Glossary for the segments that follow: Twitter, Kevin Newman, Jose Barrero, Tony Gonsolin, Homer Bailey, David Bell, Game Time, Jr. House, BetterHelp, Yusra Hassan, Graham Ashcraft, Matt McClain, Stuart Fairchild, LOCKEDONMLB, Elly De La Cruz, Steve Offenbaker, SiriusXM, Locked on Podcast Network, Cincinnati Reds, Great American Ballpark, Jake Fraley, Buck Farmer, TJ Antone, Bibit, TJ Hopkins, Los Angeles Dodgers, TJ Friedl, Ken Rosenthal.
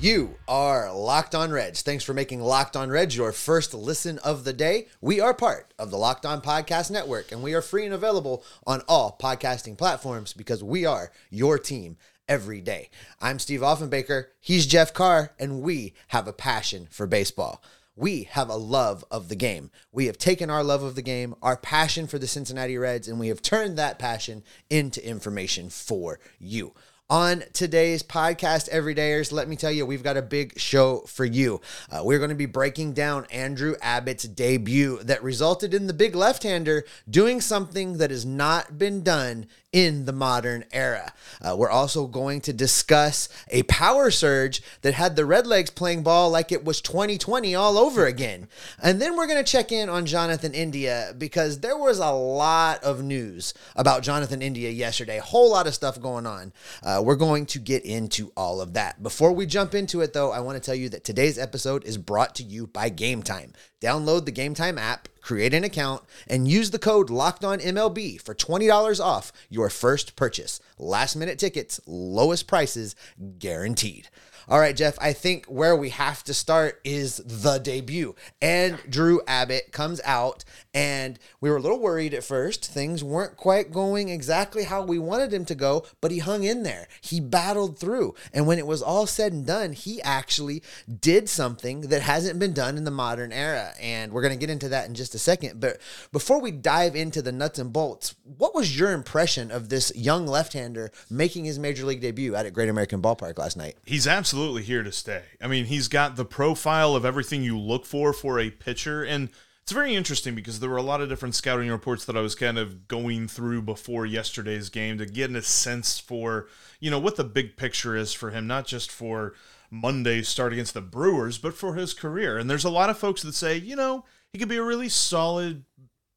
You are Locked on Reds. Thanks for making Locked on Reds your first listen of the day. We are part of the Locked on Podcast Network, and we are free and available on all podcasting platforms because we are your team every day. I'm Steve Offenbaker, he's Jeff Carr, and we have a passion for baseball. We have a love of the game. We have taken our love of the game, our passion for the Cincinnati Reds, and we have turned that passion into information for you. On today's podcast, Everydayers, let me tell you, we've got a big show for you. We're going to be breaking down Andrew Abbott's debut that resulted in the big left-hander doing something that has not been done in the modern era. We're also going to discuss a power surge that had the Redlegs playing ball like it was 2020 all over again. And then we're going to check in on Jonathan India because there was a lot of news about Jonathan India yesterday. A whole lot of stuff going on. We're going to get into all of that. Before we jump into it, though, I want to tell you that today's episode is brought to you by Game Time. Download the Game Time app, create an account, and use the code LOCKEDONMLB for $20 off your first purchase. Last-minute tickets, lowest prices, guaranteed. All right, Jeff, I think where we have to start is the debut. Andrew Abbott comes out, and we were a little worried at first. Things weren't quite going exactly how we wanted him to go, but he hung in there. He battled through. And when it was all said and done, he actually did something that hasn't been done in the modern era. And we're going to get into that in just a second. But before we dive into the nuts and bolts, what was your impression of this young left-hander making his Major League debut out at Great American Ballpark last night? He's absolutely here to stay. I mean, he's got the profile of everything you look for a pitcher. And it's very interesting because there were a lot of different scouting reports that I was kind of going through before yesterday's game to get a sense for, you know, what the big picture is for him, not just for Monday's start against the Brewers, but for his career. And there's a lot of folks that say, you know, he could be a really solid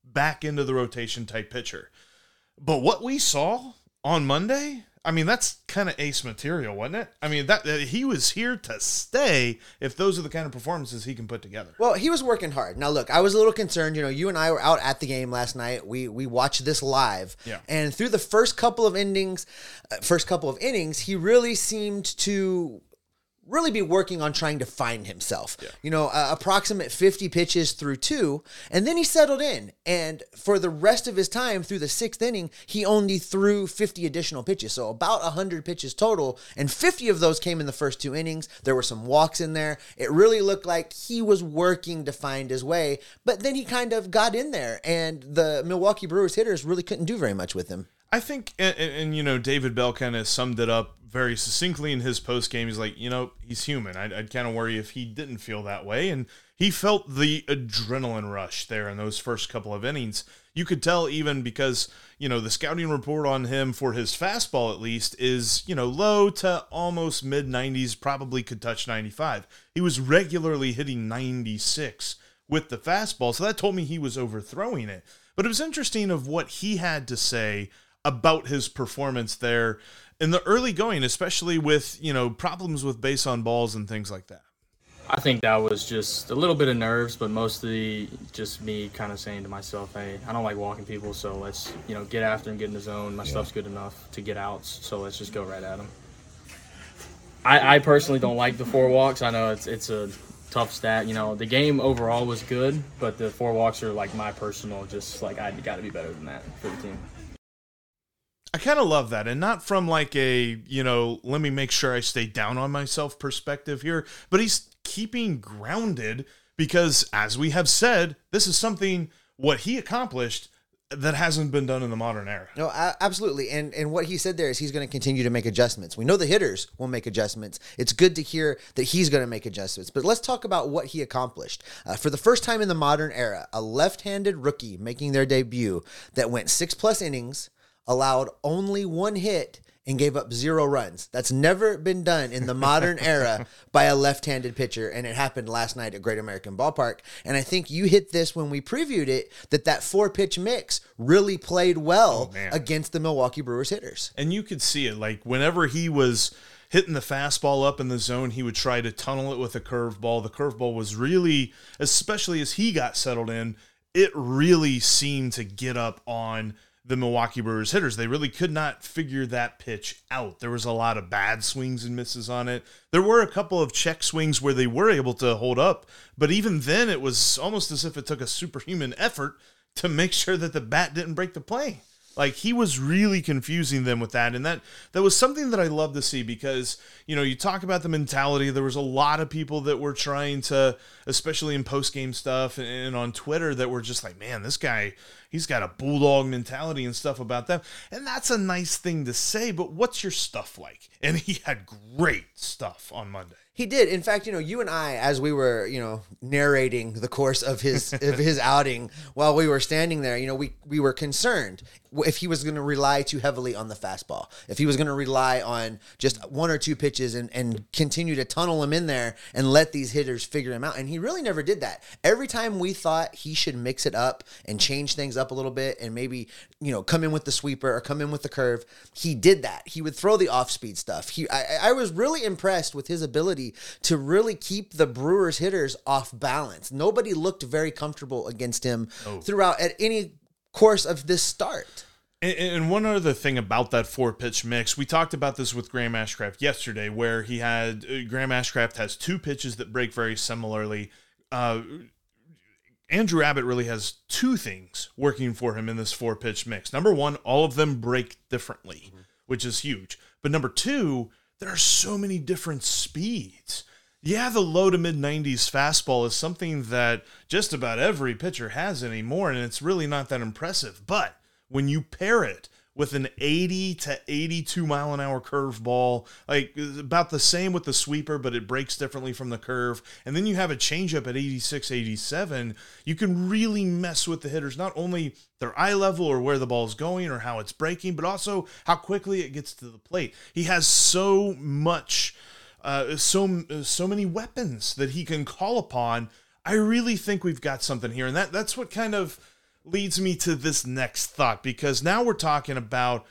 back into the rotation type pitcher. But what we saw on Monday, I mean, that's kind of ace material, wasn't it? I mean, that he was here to stay if those are the kind of performances he can put together. Well, he was working hard. Now, look, I was a little concerned. You know, you and I were out at the game last night. We watched this live. Yeah. And through the first couple of innings, he really seemed to really be working on trying to find himself. Yeah. You know, approximate 50 pitches through two, and then he settled in. And for the rest of his time through the sixth inning, he only threw 50 additional pitches, so about 100 pitches total, and 50 of those came in the first two innings. There were some walks in there. It really looked like he was working to find his way, but then he kind of got in there, and the Milwaukee Brewers hitters really couldn't do very much with him. I think, and you know, David Bell kind of summed it up very succinctly in his post game. He's like, you know, he's human. I'd kind of worry if he didn't feel that way. And he felt the adrenaline rush there in those first couple of innings. You could tell even because, you know, the scouting report on him for his fastball, at least, is, you know, low to almost mid 90s, probably could touch 95. He was regularly hitting 96 with the fastball. So that told me he was overthrowing it, but it was interesting of what he had to say about his performance there in the early going, especially with, you know, problems with base on balls and things like that. I think that was just a little bit of nerves, but mostly just me kind of saying to myself, hey, I don't like walking people, so let's, you know, get after him, get in the zone. My stuff's good enough to get outs, so let's just go right at him. I personally don't like the four walks. I know it's a tough stat. You know, the game overall was good, but the four walks are like my personal, just like I got to be better than that for the team. I kind of love that, and not from like a, you know, let me make sure I stay down on myself perspective here, but he's keeping grounded because, as we have said, this is something, what he accomplished, that hasn't been done in the modern era. No, absolutely. And what he said there is he's going to continue to make adjustments. We know the hitters will make adjustments. It's good to hear that he's going to make adjustments. But let's talk about what he accomplished. For the first time in the modern era, a left-handed rookie making their debut that went 6+ innings, allowed only one hit, and gave up 0 runs. That's never been done in the modern era by a left-handed pitcher, and it happened last night at Great American Ballpark. And I think you hit this when we previewed it, that 4-pitch mix really played well against the Milwaukee Brewers hitters. And you could see it, like, whenever he was hitting the fastball up in the zone, he would try to tunnel it with a curveball. The curveball was really, especially as he got settled in, it really seemed to get up on the Milwaukee Brewers hitters. They really could not figure that pitch out. There was a lot of bad swings and misses on it. There were a couple of check swings where they were able to hold up, but even then it was almost as if it took a superhuman effort to make sure that the bat didn't break the play. Like, he was really confusing them with that. And that was something that I love to see because, you know, you talk about the mentality. There was a lot of people that were trying to, especially in post-game stuff and on Twitter, that were just like, man, this guy, he's got a bulldog mentality and stuff about that. And that's a nice thing to say, but what's your stuff like? And he had great stuff on Monday. He did. In fact, you know, you and I, as we were, you know, narrating the course of his outing while we were standing there, you know, we were concerned if he was going to rely too heavily on the fastball, if he was going to rely on just one or two pitches and continue to tunnel him in there and let these hitters figure him out. And he really never did that. Every time we thought he should mix it up and change things up a little bit and maybe, you know, come in with the sweeper or come in with the curve, he did that. He would throw the off-speed stuff. I was really impressed with his ability to really keep the Brewers hitters off balance. Nobody looked very comfortable against him throughout at any course of this start. And one other thing about that four-pitch mix, we talked about this with Graham Ashcraft yesterday, where he had Graham Ashcraft has two pitches that break very similarly. Andrew Abbott really has two things working for him in this four-pitch mix. Number one, all of them break differently, which is huge. But number two, there are so many different speeds. Yeah, the low to mid-90s fastball is something that just about every pitcher has anymore, and it's really not that impressive. But when you pair it with an 80 to 82 mile an hour curveball, like about the same with the sweeper, but it breaks differently from the curve, and then you have a changeup at 86, 87, you can really mess with the hitters, not only their eye level or where the ball's going or how it's breaking, but also how quickly it gets to the plate. He has so much, so many weapons that he can call upon. I really think we've got something here, and that's what kind of leads me to this next thought, because now we're talking about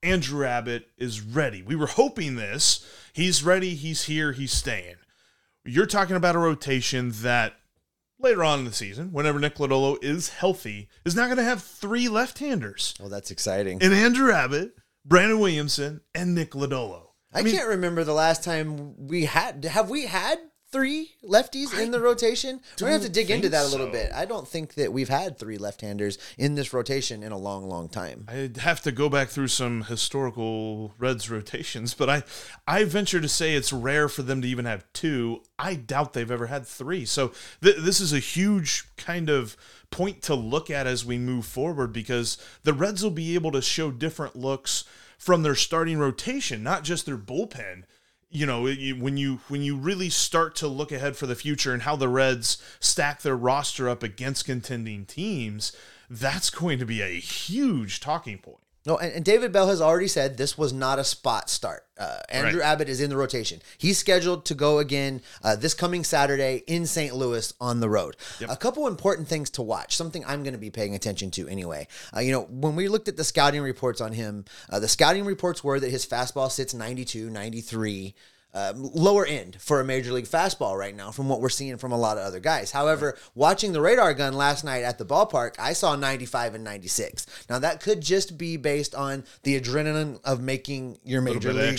Andrew Abbott is ready. We were hoping this. He's ready. He's here. He's staying. You're talking about a rotation that later on in the season, whenever Nick Lodolo is healthy, is now going to have three left-handers. Well, that's exciting. And Andrew Abbott, Brandon Williamson, and Nick Lodolo. I mean, can't remember the last time we had. Have we had three lefties in the rotation? We're going to have to dig into that a little bit. I don't think that we've had three left-handers in this rotation in a long, long time. I'd have to go back through some historical Reds rotations, but I venture to say it's rare for them to even have two. I doubt they've ever had three. So this is a huge kind of point to look at as we move forward, because the Reds will be able to show different looks from their starting rotation, not just their bullpen. You know, when you really start to look ahead for the future and how the Reds stack their roster up against contending teams, that's going to be a huge talking point. No, and David Bell has already said this was not a spot start. Andrew Abbott is in the rotation. He's scheduled to go again this coming Saturday in St. Louis on the road. Yep. A couple important things to watch, something I'm going to be paying attention to anyway. You know, when we looked at the scouting reports on him, the scouting reports were that his fastball sits 92, 93, lower end for a major league fastball right now from what we're seeing from a lot of other guys. However, watching the radar gun last night at the ballpark, I saw 95 and 96. Now that could just be based on the adrenaline of making your major league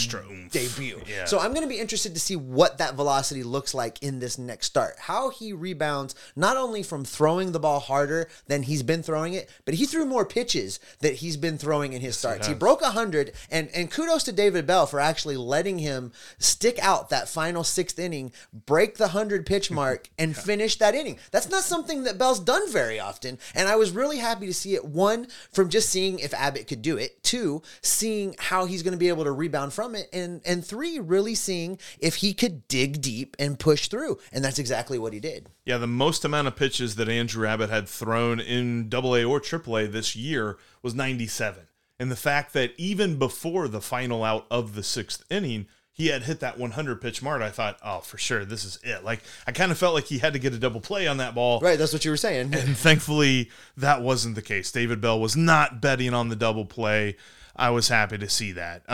debut. Yeah. So I'm going to be interested to see what that velocity looks like in this next start, how he rebounds, not only from throwing the ball harder than he's been throwing it, but he threw more pitches that he's been throwing in his starts. He broke 100, and kudos to David Bell for actually letting him stick out that final sixth inning, break the 100 pitch mark, and finish that inning. That's not something that Bell's done very often, and I was really happy to see it, one, from just seeing if Abbott could do it, two, seeing how he's going to be able to rebound from it, and three, really seeing if he could dig deep and push through, and that's exactly what he did. Yeah, the most amount of pitches that Andrew Abbott had thrown in AA or AAA this year was 97, and the fact that even before the final out of the sixth inning, he had hit that 100 pitch mark. I thought, oh, for sure, this is it. Like, I kind of felt like he had to get a double play on that ball. Right, that's what you were saying. And thankfully, that wasn't the case. David Bell was not betting on the double play. I was happy to see that.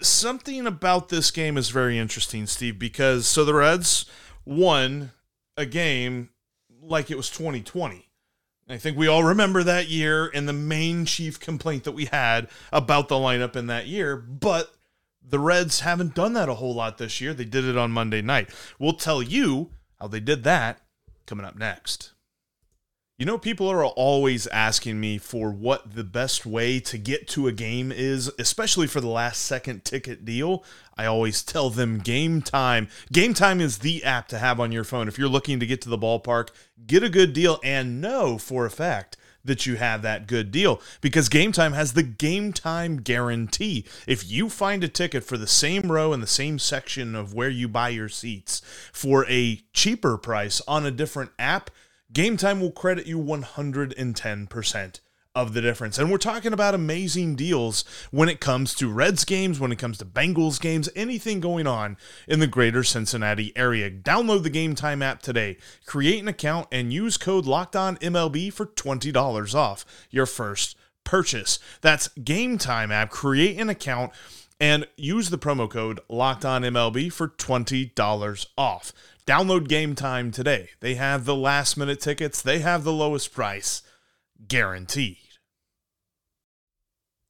Something about this game is very interesting, Steve, because so the Reds won a game like it was 2020. I think we all remember that year and the main chief complaint that we had about the lineup in that year, but the Reds haven't done that a whole lot this year. They did it on Monday night. We'll tell you how they did that coming up next. You know, people are always asking me for what the best way to get to a game is, especially for the last second ticket deal. I always tell them Game Time. Game Time is the app to have on your phone. If you're looking to get to the ballpark, get a good deal and know for a fact that you have that good deal, because Game Time has the Game Time guarantee. If you find a ticket for the same row in the same section of where you buy your seats for a cheaper price on a different app, Game Time will credit you 110% of the difference. And we're talking about amazing deals when it comes to Reds games, when it comes to Bengals games, anything going on in the greater Cincinnati area. Download the Game Time app today, create an account, and use code LOCKEDONMLB for $20 off your first purchase. That's Game Time app. Create an account and use the promo code LOCKEDONMLB for $20 off. Download Game Time today. They have the last-minute tickets. They have the lowest price, guaranteed.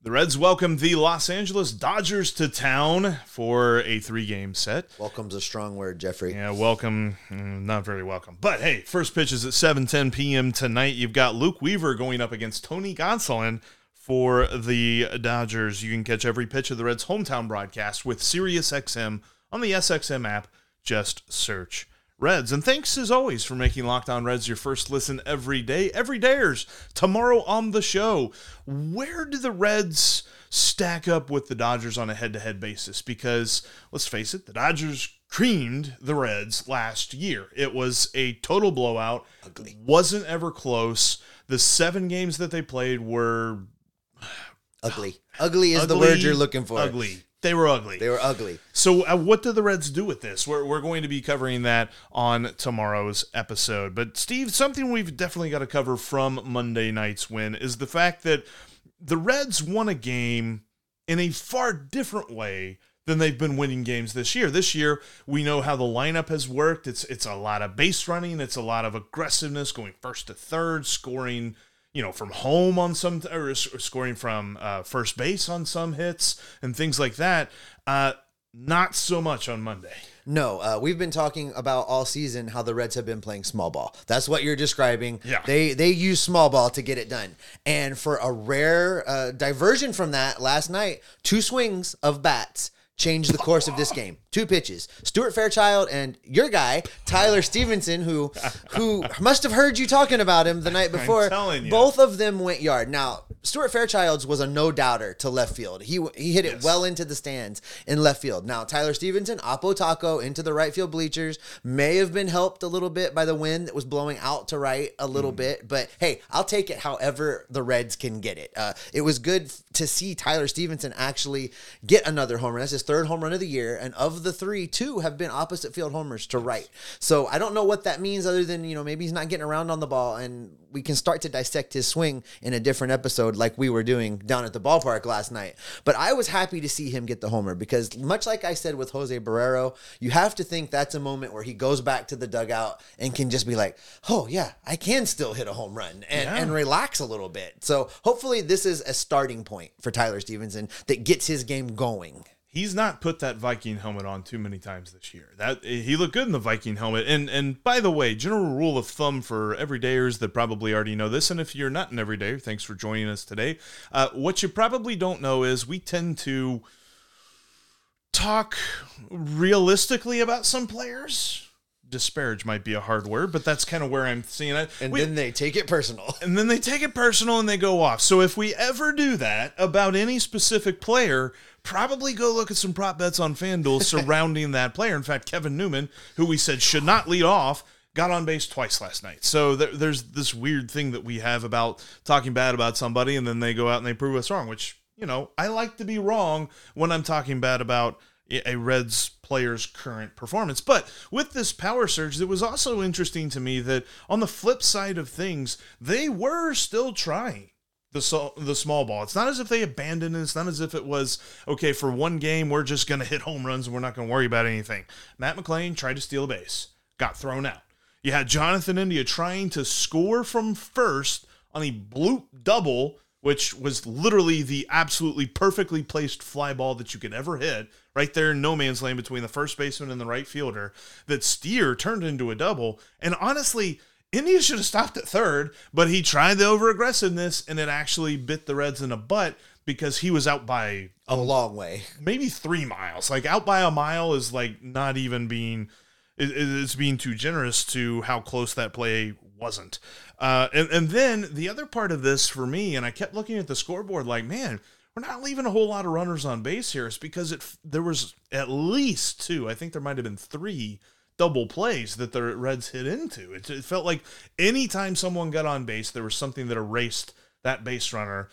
The Reds welcome the Los Angeles Dodgers to town for a three-game set. Welcome's a strong word, Jeffrey. Yeah, welcome. Not very welcome. But, hey, first pitch is at 7:10 p.m. tonight. You've got Luke Weaver going up against Tony Gonsolin for the Dodgers. You can catch every pitch of the Reds' hometown broadcast with SiriusXM on the SXM app. Just search Reds. And thanks, as always, for making Locked On Reds your first listen every day. Every dayers, tomorrow on the show, where do the Reds stack up with the Dodgers on a head-to-head basis? Because, let's face it, the Dodgers creamed the Reds last year. It was a total blowout. Ugly. Wasn't ever close. The 7 games that they played were... ugly. Ugly is the word you're looking for. Ugly. They were ugly. They were ugly. So what do the Reds do with this? We're going to be covering that on tomorrow's episode. But, Steve, something we've definitely got to cover from Monday night's win is the fact that the Reds won a game in a far different way than they've been winning games this year. This year, we know how the lineup has worked. It's a lot of base running. It's a lot of aggressiveness, going first to third, scoring from home on some, or scoring from first base on some hits and things like that. Not so much on Monday. No, we've been talking about all season how the Reds have been playing small ball. That's what you're describing. Yeah. They use small ball to get it done. And for a rare diversion from that last night, 2 swings of bats changed the course of this game. 2 pitches. Stuart Fairchild and your guy, Tyler Stephenson, who must have heard you talking about him the night before. I'm telling you. Both of them went yard. Now, Stuart Fairchild's was a no-doubter to left field. He hit it well into the stands in left field. Now, Tyler Stephenson, Oppo Taco, into the right field bleachers. May have been helped a little bit by the wind that was blowing out to right a little bit. But, hey, I'll take it however the Reds can get it. It was good to see Tyler Stephenson actually get another home run. That's his third home run of the year, and of the 3, 2 have been opposite field homers to right. So I don't know what that means other than, maybe he's not getting around on the ball, and we can start to dissect his swing in a different episode like we were doing down at the ballpark last night. But I was happy to see him get the homer because, much like I said with Jose Barrero, you have to think that's a moment where he goes back to the dugout and can just be like, oh, yeah, I can still hit a home run and relax a little bit. So hopefully this is a starting point for Tyler Stephenson that gets his game going. He's not put that Viking helmet on too many times this year. That he looked good in the Viking helmet. And by the way, general rule of thumb for everydayers that probably already know this, and if you're not an everydayer, thanks for joining us today. What you probably don't know is we tend to talk realistically about some players. Disparage might be a hard word, but that's kind of where I'm seeing it. Then they take it personal. And then they take it personal and they go off. So if we ever do that about any specific player, probably go look at some prop bets on FanDuel surrounding that player. In fact, Kevin Newman, who we said should not lead off, got on base twice last night. So there's this weird thing that we have about talking bad about somebody, and then they go out and they prove us wrong, which, I like to be wrong when I'm talking bad about a Reds player's current performance. But with this power surge, it was also interesting to me that on the flip side of things, they were still trying the small ball. It's not as if they abandoned it. It's not as if it was, okay, for one game, we're just going to hit home runs and we're not going to worry about anything. Matt McClain tried to steal a base, got thrown out. You had Jonathan India trying to score from first on a bloop double, which was literally the absolutely perfectly placed fly ball that you could ever hit, right there in no man's land between the first baseman and the right fielder, that Steer turned into a double. And honestly, India should have stopped at third, but he tried the over-aggressiveness, and it actually bit the Reds in the butt because he was out by a long way, maybe 3 miles. Like, out by a mile is like not even being, it's being too generous to how close that play wasn't. And then the other part of this for me, and I kept looking at the scoreboard like, man, we're not leaving a whole lot of runners on base here. It's because there was at least two, I think there might've been three double plays that the Reds hit into. It felt like anytime someone got on base, there was something that erased that base runner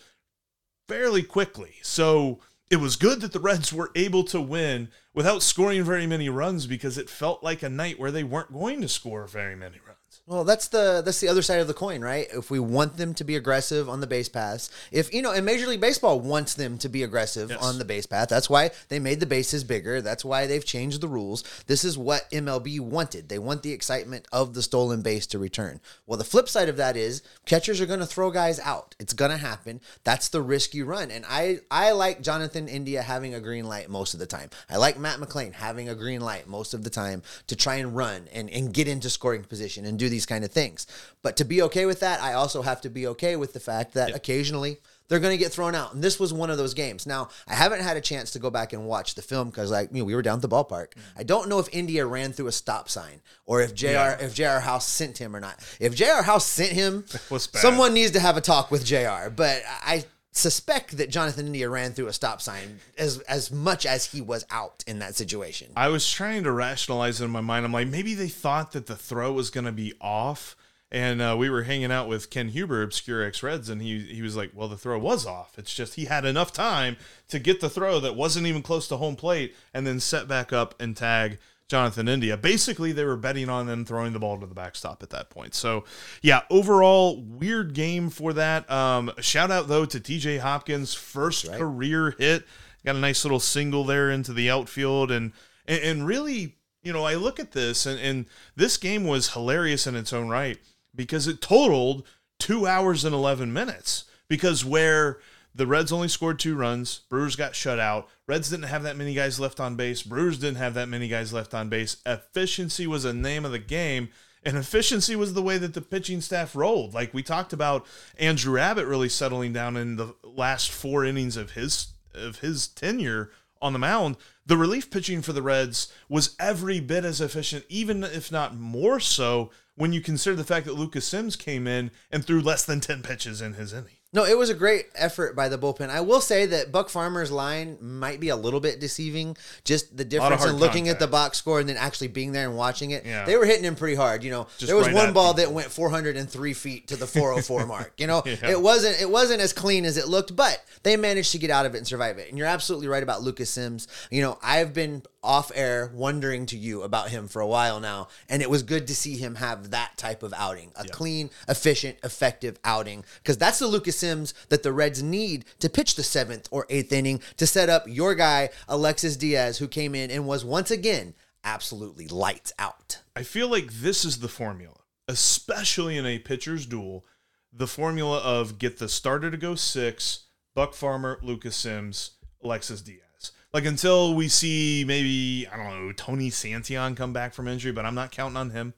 fairly quickly. So it was good that the Reds were able to win without scoring very many runs, because it felt like a night where they weren't going to score very many runs. Well, that's the other side of the coin, right? If we want them to be aggressive on the base paths, if, you know, and Major League Baseball wants them to be aggressive on the base path. That's why they made the bases bigger. That's why they've changed the rules. This is what MLB wanted. They want the excitement of the stolen base to return. Well, the flip side of that is catchers are going to throw guys out. It's going to happen. That's the risk you run. And I like Jonathan India having a green light most of the time. I like Matt McClain having a green light most of the time to try and run and get into scoring position and do these kind of things. But to be okay with that, I also have to be okay with the fact that occasionally they're going to get thrown out. And this was one of those games. Now, I haven't had a chance to go back and watch the film because, like, you know, we were down at the ballpark. I don't know if India ran through a stop sign or if Jr. House sent him or not. If Jr. House sent him, someone needs to have a talk with Jr. But I suspect that Jonathan India ran through a stop sign as much as he was out in that situation. I was trying to rationalize it in my mind. I'm like, maybe they thought that the throw was going to be off. And we were hanging out with Ken Huber, Obscure X-Reds, and he was like, well, the throw was off. It's just he had enough time to get the throw that wasn't even close to home plate and then set back up and tag Jonathan India. Basically, they were betting on them throwing the ball to the backstop at that point. So, yeah, overall, weird game for that. Shout out, though, to TJ Hopkins' first career hit. Got a nice little single there into the outfield. And really, you know, I look at this, and this game was hilarious in its own right because it totaled 2 hours and 11 minutes. Because where the Reds only scored 2 runs. Brewers got shut out. Reds didn't have that many guys left on base. Brewers didn't have that many guys left on base. Efficiency was the name of the game, and efficiency was the way that the pitching staff rolled. Like we talked about Andrew Abbott really settling down in the last 4 innings of his tenure on the mound. The relief pitching for the Reds was every bit as efficient, even if not more so, when you consider the fact that Lucas Sims came in and threw less than 10 pitches in his inning. No, it was a great effort by the bullpen. I will say that Buck Farmer's line might be a little bit deceiving. Just the difference in looking at the box score and then actually being there and watching it. Yeah. They were hitting him pretty hard. You know, just there was one ball that went 403 feet to the 404 mark. You know, it wasn't as clean as it looked, but they managed to get out of it and survive it. And you're absolutely right about Lucas Sims. You know, I've been off air wondering to you about him for a while now, and it was good to see him have that type of outing, a clean, efficient, effective outing, because that's the Lucas Sims that the Reds need to pitch the 7th or 8th inning to set up your guy Alexis Diaz, who came in and was once again absolutely lights out. I feel like this is the formula, especially in a pitcher's duel, the formula of get the starter to go 6, Buck Farmer, Lucas Sims, Alexis Diaz. Like, until we see maybe, I don't know, Tony Santion come back from injury, but I'm not counting on him.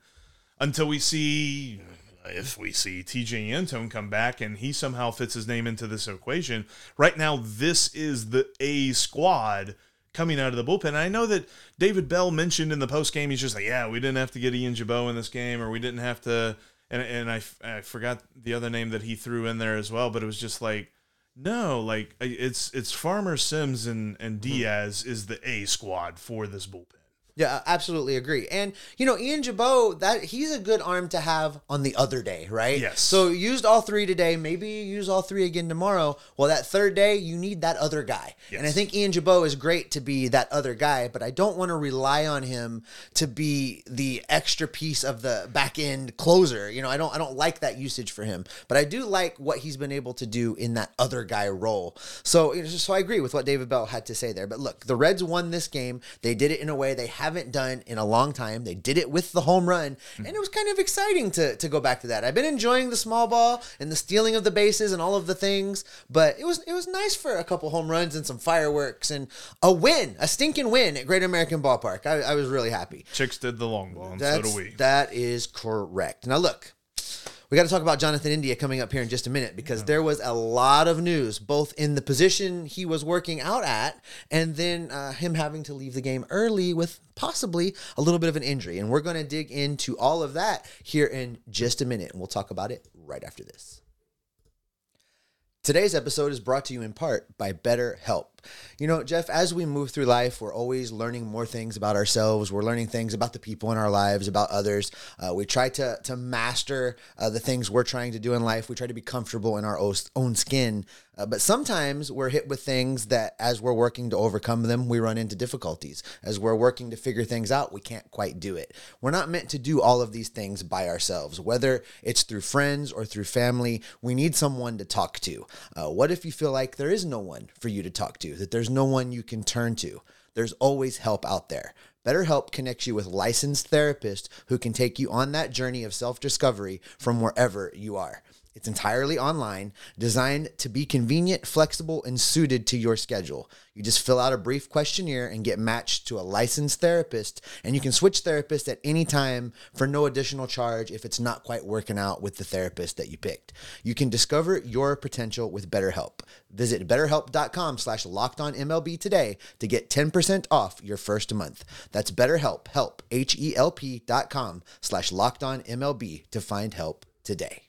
Until we see, if we see TJ Antone come back and he somehow fits his name into this equation. Right now, this is the A squad coming out of the bullpen. And I know that David Bell mentioned in the postgame, he's just like, yeah, we didn't have to get Ian Gibaut in this game, or we didn't have to, and I forgot the other name that he threw in there as well, but it was just like, no, like it's Farmer, Sims, and Diaz is the A squad for this bullpen. Yeah, I absolutely agree. And, you know, Ian Gibaut, that he's a good arm to have on the other day, right? Yes. So used all 3 today. Maybe you use all 3 again tomorrow. Well, that third day, you need that other guy. Yes. And I think Ian Gibaut is great to be that other guy, but I don't want to rely on him to be the extra piece of the back end closer. You know, I don't like that usage for him, but I do like what he's been able to do in that other guy role. So I agree with what David Bell had to say there. But look, the Reds won this game. They did it in a way they haven't haven't done in a long time. They did it with the home run, and it was kind of exciting to go back to that. I've been enjoying the small ball and the stealing of the bases and all of the things, but it was nice for a couple home runs and some fireworks and a win, a stinking win at Great American Ballpark. I was really happy. Chicks did the long ball, and so do we. That is correct. Now look, we got to talk about Jonathan India coming up here in just a minute, because there was a lot of news, both in the position he was working out at and then him having to leave the game early with possibly a little bit of an injury. And we're going to dig into all of that here in just a minute, and we'll talk about it right after this. Today's episode is brought to you in part by BetterHelp. You know, Jeff, as we move through life, we're always learning more things about ourselves. We're learning things about the people in our lives, about others. We try to master the things we're trying to do in life. We try to be comfortable in our own skin. But sometimes we're hit with things that, as we're working to overcome them, we run into difficulties. As we're working to figure things out, we can't quite do it. We're not meant to do all of these things by ourselves, whether it's through friends or through family. We need someone to talk to. What if you feel like there is no one for you to talk to, that there's no one you can turn to? There's always help out there. BetterHelp connects you with licensed therapists who can take you on that journey of self-discovery from wherever you are. It's entirely online, designed to be convenient, flexible, and suited to your schedule. You just fill out a brief questionnaire and get matched to a licensed therapist, and you can switch therapists at any time for no additional charge if it's not quite working out with the therapist that you picked. You can discover your potential with BetterHelp. Visit BetterHelp.com/LockedOnMLB today to get 10% off your first month. That's BetterHelp, help, HELP.com/LockedOnMLB to find help today.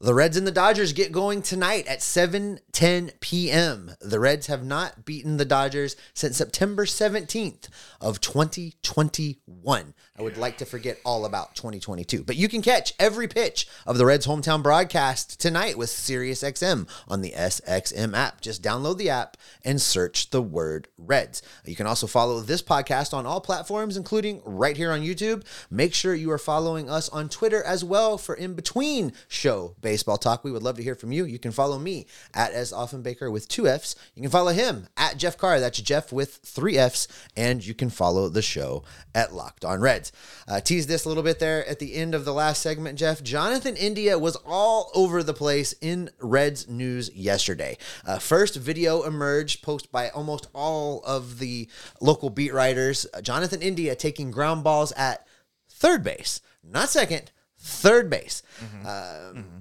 The Reds and the Dodgers get going tonight at 7:10 p.m. The Reds have not beaten the Dodgers since September 17th of 2021. I would like to forget all about 2022, but you can catch every pitch of the Reds' hometown broadcast tonight with SiriusXM on the SXM app. Just download the app and search the word Reds. You can also follow this podcast on all platforms, including right here on YouTube. Make sure you are following us on Twitter as well for in-between show baseball talk. We would love to hear from you. You can follow me at S. Offenbaker with 2 F's. You can follow him at Jeff Carr. That's Jeff with 3 F's. And you can follow the show at Locked on Reds. Tease this a little bit there at the end of the last segment, Jeff. Jonathan India was all over the place in Reds news yesterday. First video emerged, posted by almost all of the local beat writers. Jonathan India taking ground balls at third base, not second. Third base.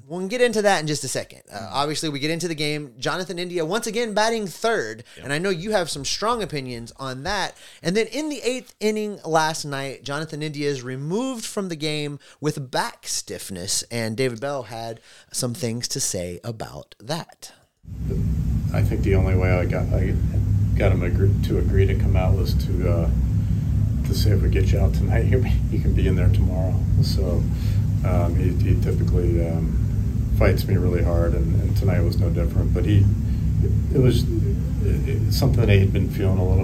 We'll get into that in just a second. Obviously, we get into the game. Jonathan India once again batting third, and I know you have some strong opinions on that. And then in the eighth inning last night, Jonathan India is removed from the game with back stiffness, and David Bell had some things to say about that. I think the only way I got him to agree to come out was to say, if we get you out tonight, you can be in there tomorrow. So. He typically fights me really hard, and tonight was no different. But it was something that he had been feeling a lot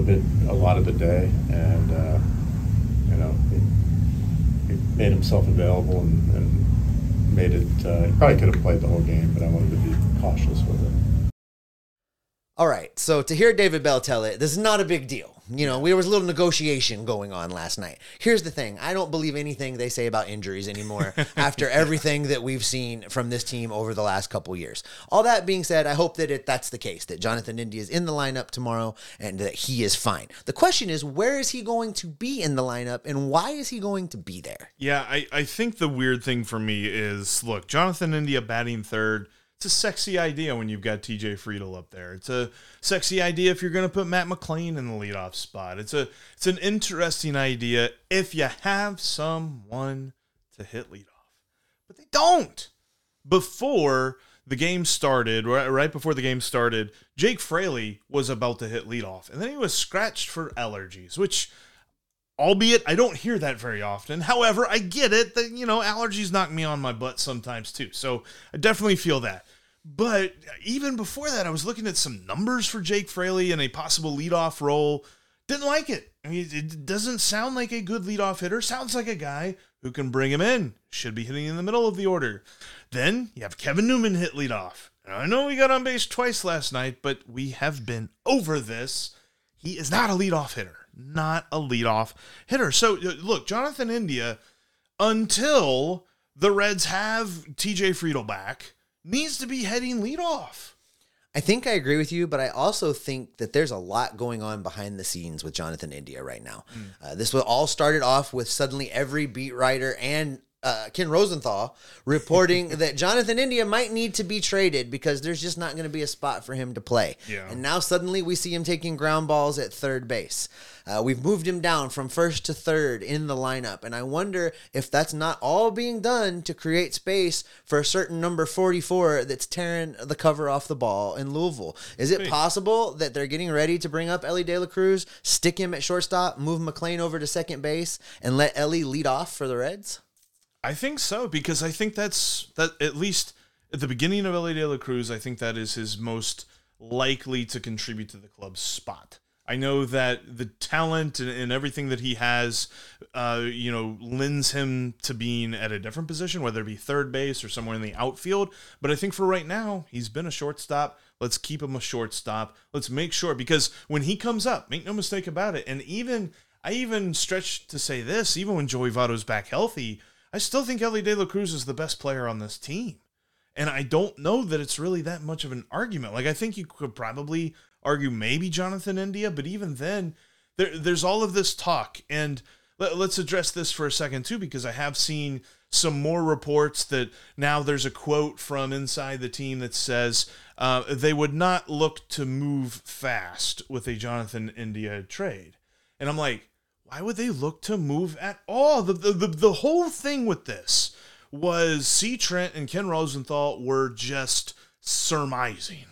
of the day, and he made himself available and made it. He probably could have played the whole game, but I wanted to be cautious with it. All right, so to hear David Bell tell it, this is not a big deal. You know, there was a little negotiation going on last night. Here's the thing. I don't believe anything they say about injuries anymore after everything that we've seen from this team over the last couple years. All that being said, I hope that that's the case, that Jonathan India is in the lineup tomorrow and that he is fine. The question is, where is he going to be in the lineup, and why is he going to be there? Yeah, I think the weird thing for me is, look, Jonathan India batting third, it's a sexy idea when you've got TJ Friedl up there. It's a sexy idea if you're going to put Matt McClain in the leadoff spot. It's an interesting idea if you have someone to hit leadoff. But they don't. Right before the game started, Jake Fraley was about to hit leadoff, and then he was scratched for allergies, which, albeit I don't hear that very often. However, I get it that, allergies knock me on my butt sometimes too. So I definitely feel that. But even before that, I was looking at some numbers for Jake Fraley in a possible leadoff role. Didn't like it. I mean, it doesn't sound like a good leadoff hitter. Sounds like a guy who can bring him in. Should be hitting in the middle of the order. Then you have Kevin Newman hit leadoff. I know we got on base twice last night, but we have been over this. He is not a leadoff hitter. So, look, Jonathan India, until the Reds have TJ Friedl back, needs to be heading leadoff. I think I agree with you, but I also think that there's a lot going on behind the scenes with Jonathan India right now. This was all started off with suddenly every beat writer and Ken Rosenthal reporting that Jonathan India might need to be traded because there's just not going to be a spot for him to play. Yeah. And now suddenly we see him taking ground balls at third base. We've moved him down from first to third in the lineup. And I wonder if that's not all being done to create space for a certain number 44 that's tearing the cover off the ball in Louisville. Is it possible that they're getting ready to bring up Elly De La Cruz, stick him at shortstop, move McClain over to second base, and let Elly lead off for the Reds? I think so, because I think that's that at least at the beginning of Elly De La Cruz, I think that is his most likely to contribute to the club's spot. I know that the talent and everything that he has, you know, lends him to being at a different position, whether it be third base or somewhere in the outfield. But I think for right now, he's been a shortstop. Let's keep him a shortstop. Let's make sure, because when he comes up, make no mistake about it. And even, I even stretch to say this, even when Joey Votto's back healthy, I still think Elly De La Cruz is the best player on this team. And I don't know that it's really that much of an argument. Like, I think you could probably argue maybe Jonathan India, but even then, there's all of this talk. And let's address this for a second, too, because I have seen some more reports that now there's a quote from inside the team that says they would not look to move fast with a Jonathan India trade. And I'm like, why would they look to move at all? The whole thing with this was C. Trent and Ken Rosenthal were just surmising.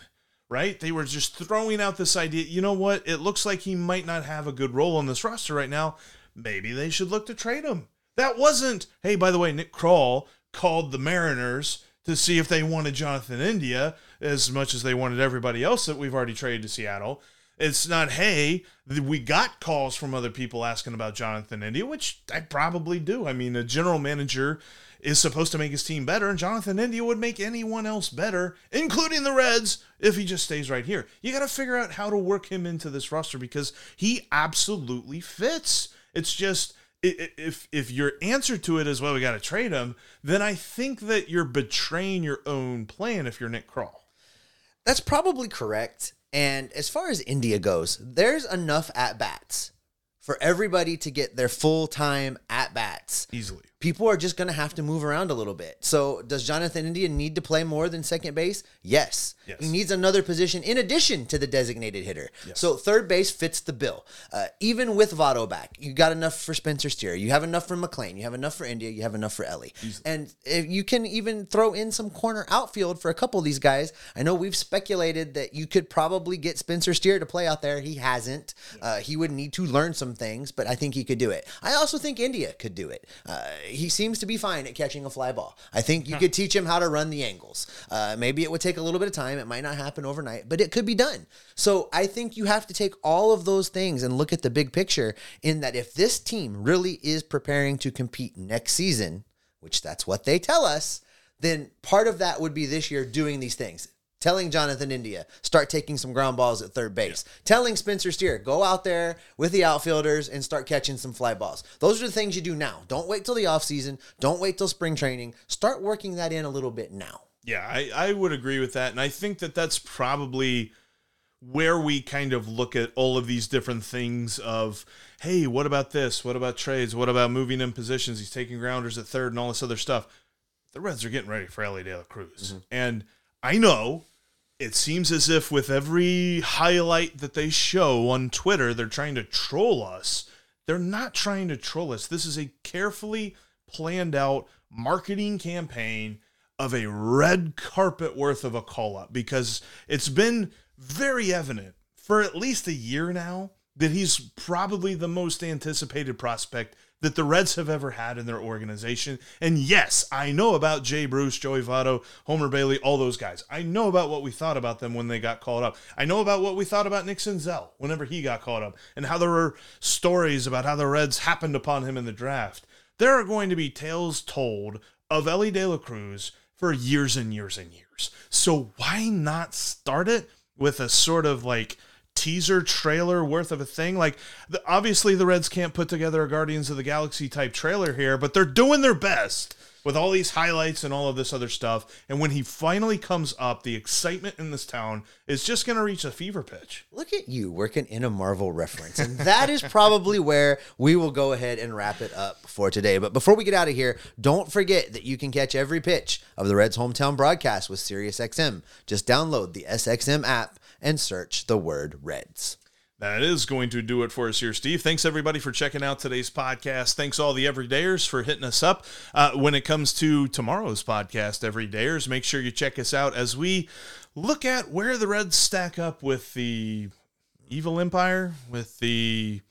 Right? They were just throwing out this idea. You know what? It looks like he might not have a good role on this roster right now. Maybe they should look to trade him. That wasn't, hey, by the way, Nick Krall called the Mariners to see if they wanted Jonathan India as much as they wanted everybody else that we've already traded to Seattle. It's not, hey, we got calls from other people asking about Jonathan India, which I probably do. I mean, a general manager is supposed to make his team better, and Jonathan India would make anyone else better, including the Reds, if he just stays right here. You got to figure out how to work him into this roster because he absolutely fits. It's just, if your answer to it is, well, we got to trade him, then I think that you're betraying your own plan if you're Nick Krall. That's probably correct. And as far as India goes, there's enough at-bats for everybody to get their full-time at-bats. Easily. People are just going to have to move around a little bit. So does Jonathan India need to play more than second base? Yes. He needs another position in addition to the designated hitter. Yes. So third base fits the bill. Even with Votto back, you got enough for Spencer Steer. You have enough for McClain. You have enough for India. You have enough for Elly. Easily. And you can even throw in some corner outfield for a couple of these guys. I know we've speculated that you could probably get Spencer Steer to play out there. He hasn't. He would need to learn some things, but I think he could do it. I also think India could do it. He seems to be fine at catching a fly ball. I think you could teach him how to run the angles. Maybe it would take a little bit of time. It might not happen overnight, but it could be done. So I think you have to take all of those things and look at the big picture in that if this team really is preparing to compete next season, which that's what they tell us, then part of that would be this year doing these things. Telling Jonathan India, start taking some ground balls at third base. Yeah. Telling Spencer Steer, go out there with the outfielders and start catching some fly balls. Those are the things you do now. Don't wait till the offseason. Don't wait till spring training. Start working that in a little bit now. Yeah, I would agree with that. And I think that that's probably where we kind of look at all of these different things of, hey, what about this? What about trades? What about moving in positions? He's taking grounders at third and all this other stuff. The Reds are getting ready for Elly De La Cruz. Mm-hmm. And I know it seems as if with every highlight that they show on Twitter, they're trying to troll us. They're not trying to troll us. This is a carefully planned out marketing campaign of a red carpet worth of a call-up because it's been very evident for at least a year now that he's probably the most anticipated prospect that the Reds have ever had in their organization. And yes, I know about Jay Bruce, Joey Votto, Homer Bailey, all those guys. I know about what we thought about them when they got called up. I know about what we thought about Nick Senzel whenever he got called up and how there were stories about how the Reds happened upon him in the draft. There are going to be tales told of Elly De La Cruz for years and years and years. So why not start it with a sort of like teaser trailer worth of a thing. Like, obviously the Reds can't put together a Guardians of the Galaxy type trailer here, but they're doing their best with all these highlights and all of this other stuff. And when he finally comes up, the excitement in this town is just going to reach a fever pitch. Look at you working in a Marvel reference. And that is probably where we will go ahead and wrap it up for today. But before we get out of here, don't forget that you can catch every pitch of the Reds hometown broadcast with SiriusXM. Just download the SXM app and search the word Reds. That is going to do it for us here, Steve. Thanks, everybody, for checking out today's podcast. Thanks, all the Everydayers, for hitting us up. When it comes to tomorrow's podcast, Everydayers, make sure you check us out as we look at where the Reds stack up with the Evil Empire, with the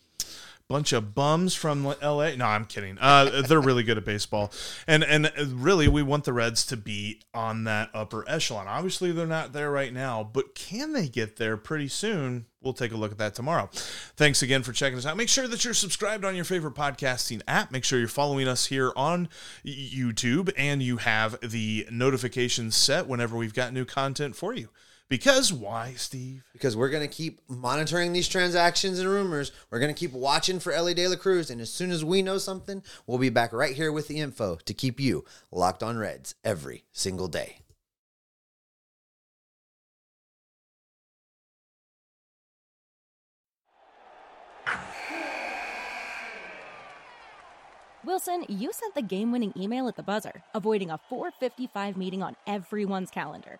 bunch of bums from LA. No, I'm kidding. They're really good at baseball. And really, we want the Reds to be on that upper echelon. Obviously, they're not there right now, but can they get there pretty soon? We'll take a look at that tomorrow. Thanks again for checking us out. Make sure that you're subscribed on your favorite podcasting app. Make sure you're following us here on YouTube and you have the notifications set whenever we've got new content for you. Because why, Steve? Because we're going to keep monitoring these transactions and rumors. We're going to keep watching for Elly De La Cruz. And as soon as we know something, we'll be back right here with the info to keep you locked on Reds every single day. Wilson, you sent the game-winning email at the buzzer, avoiding a 4:55 meeting on everyone's calendar.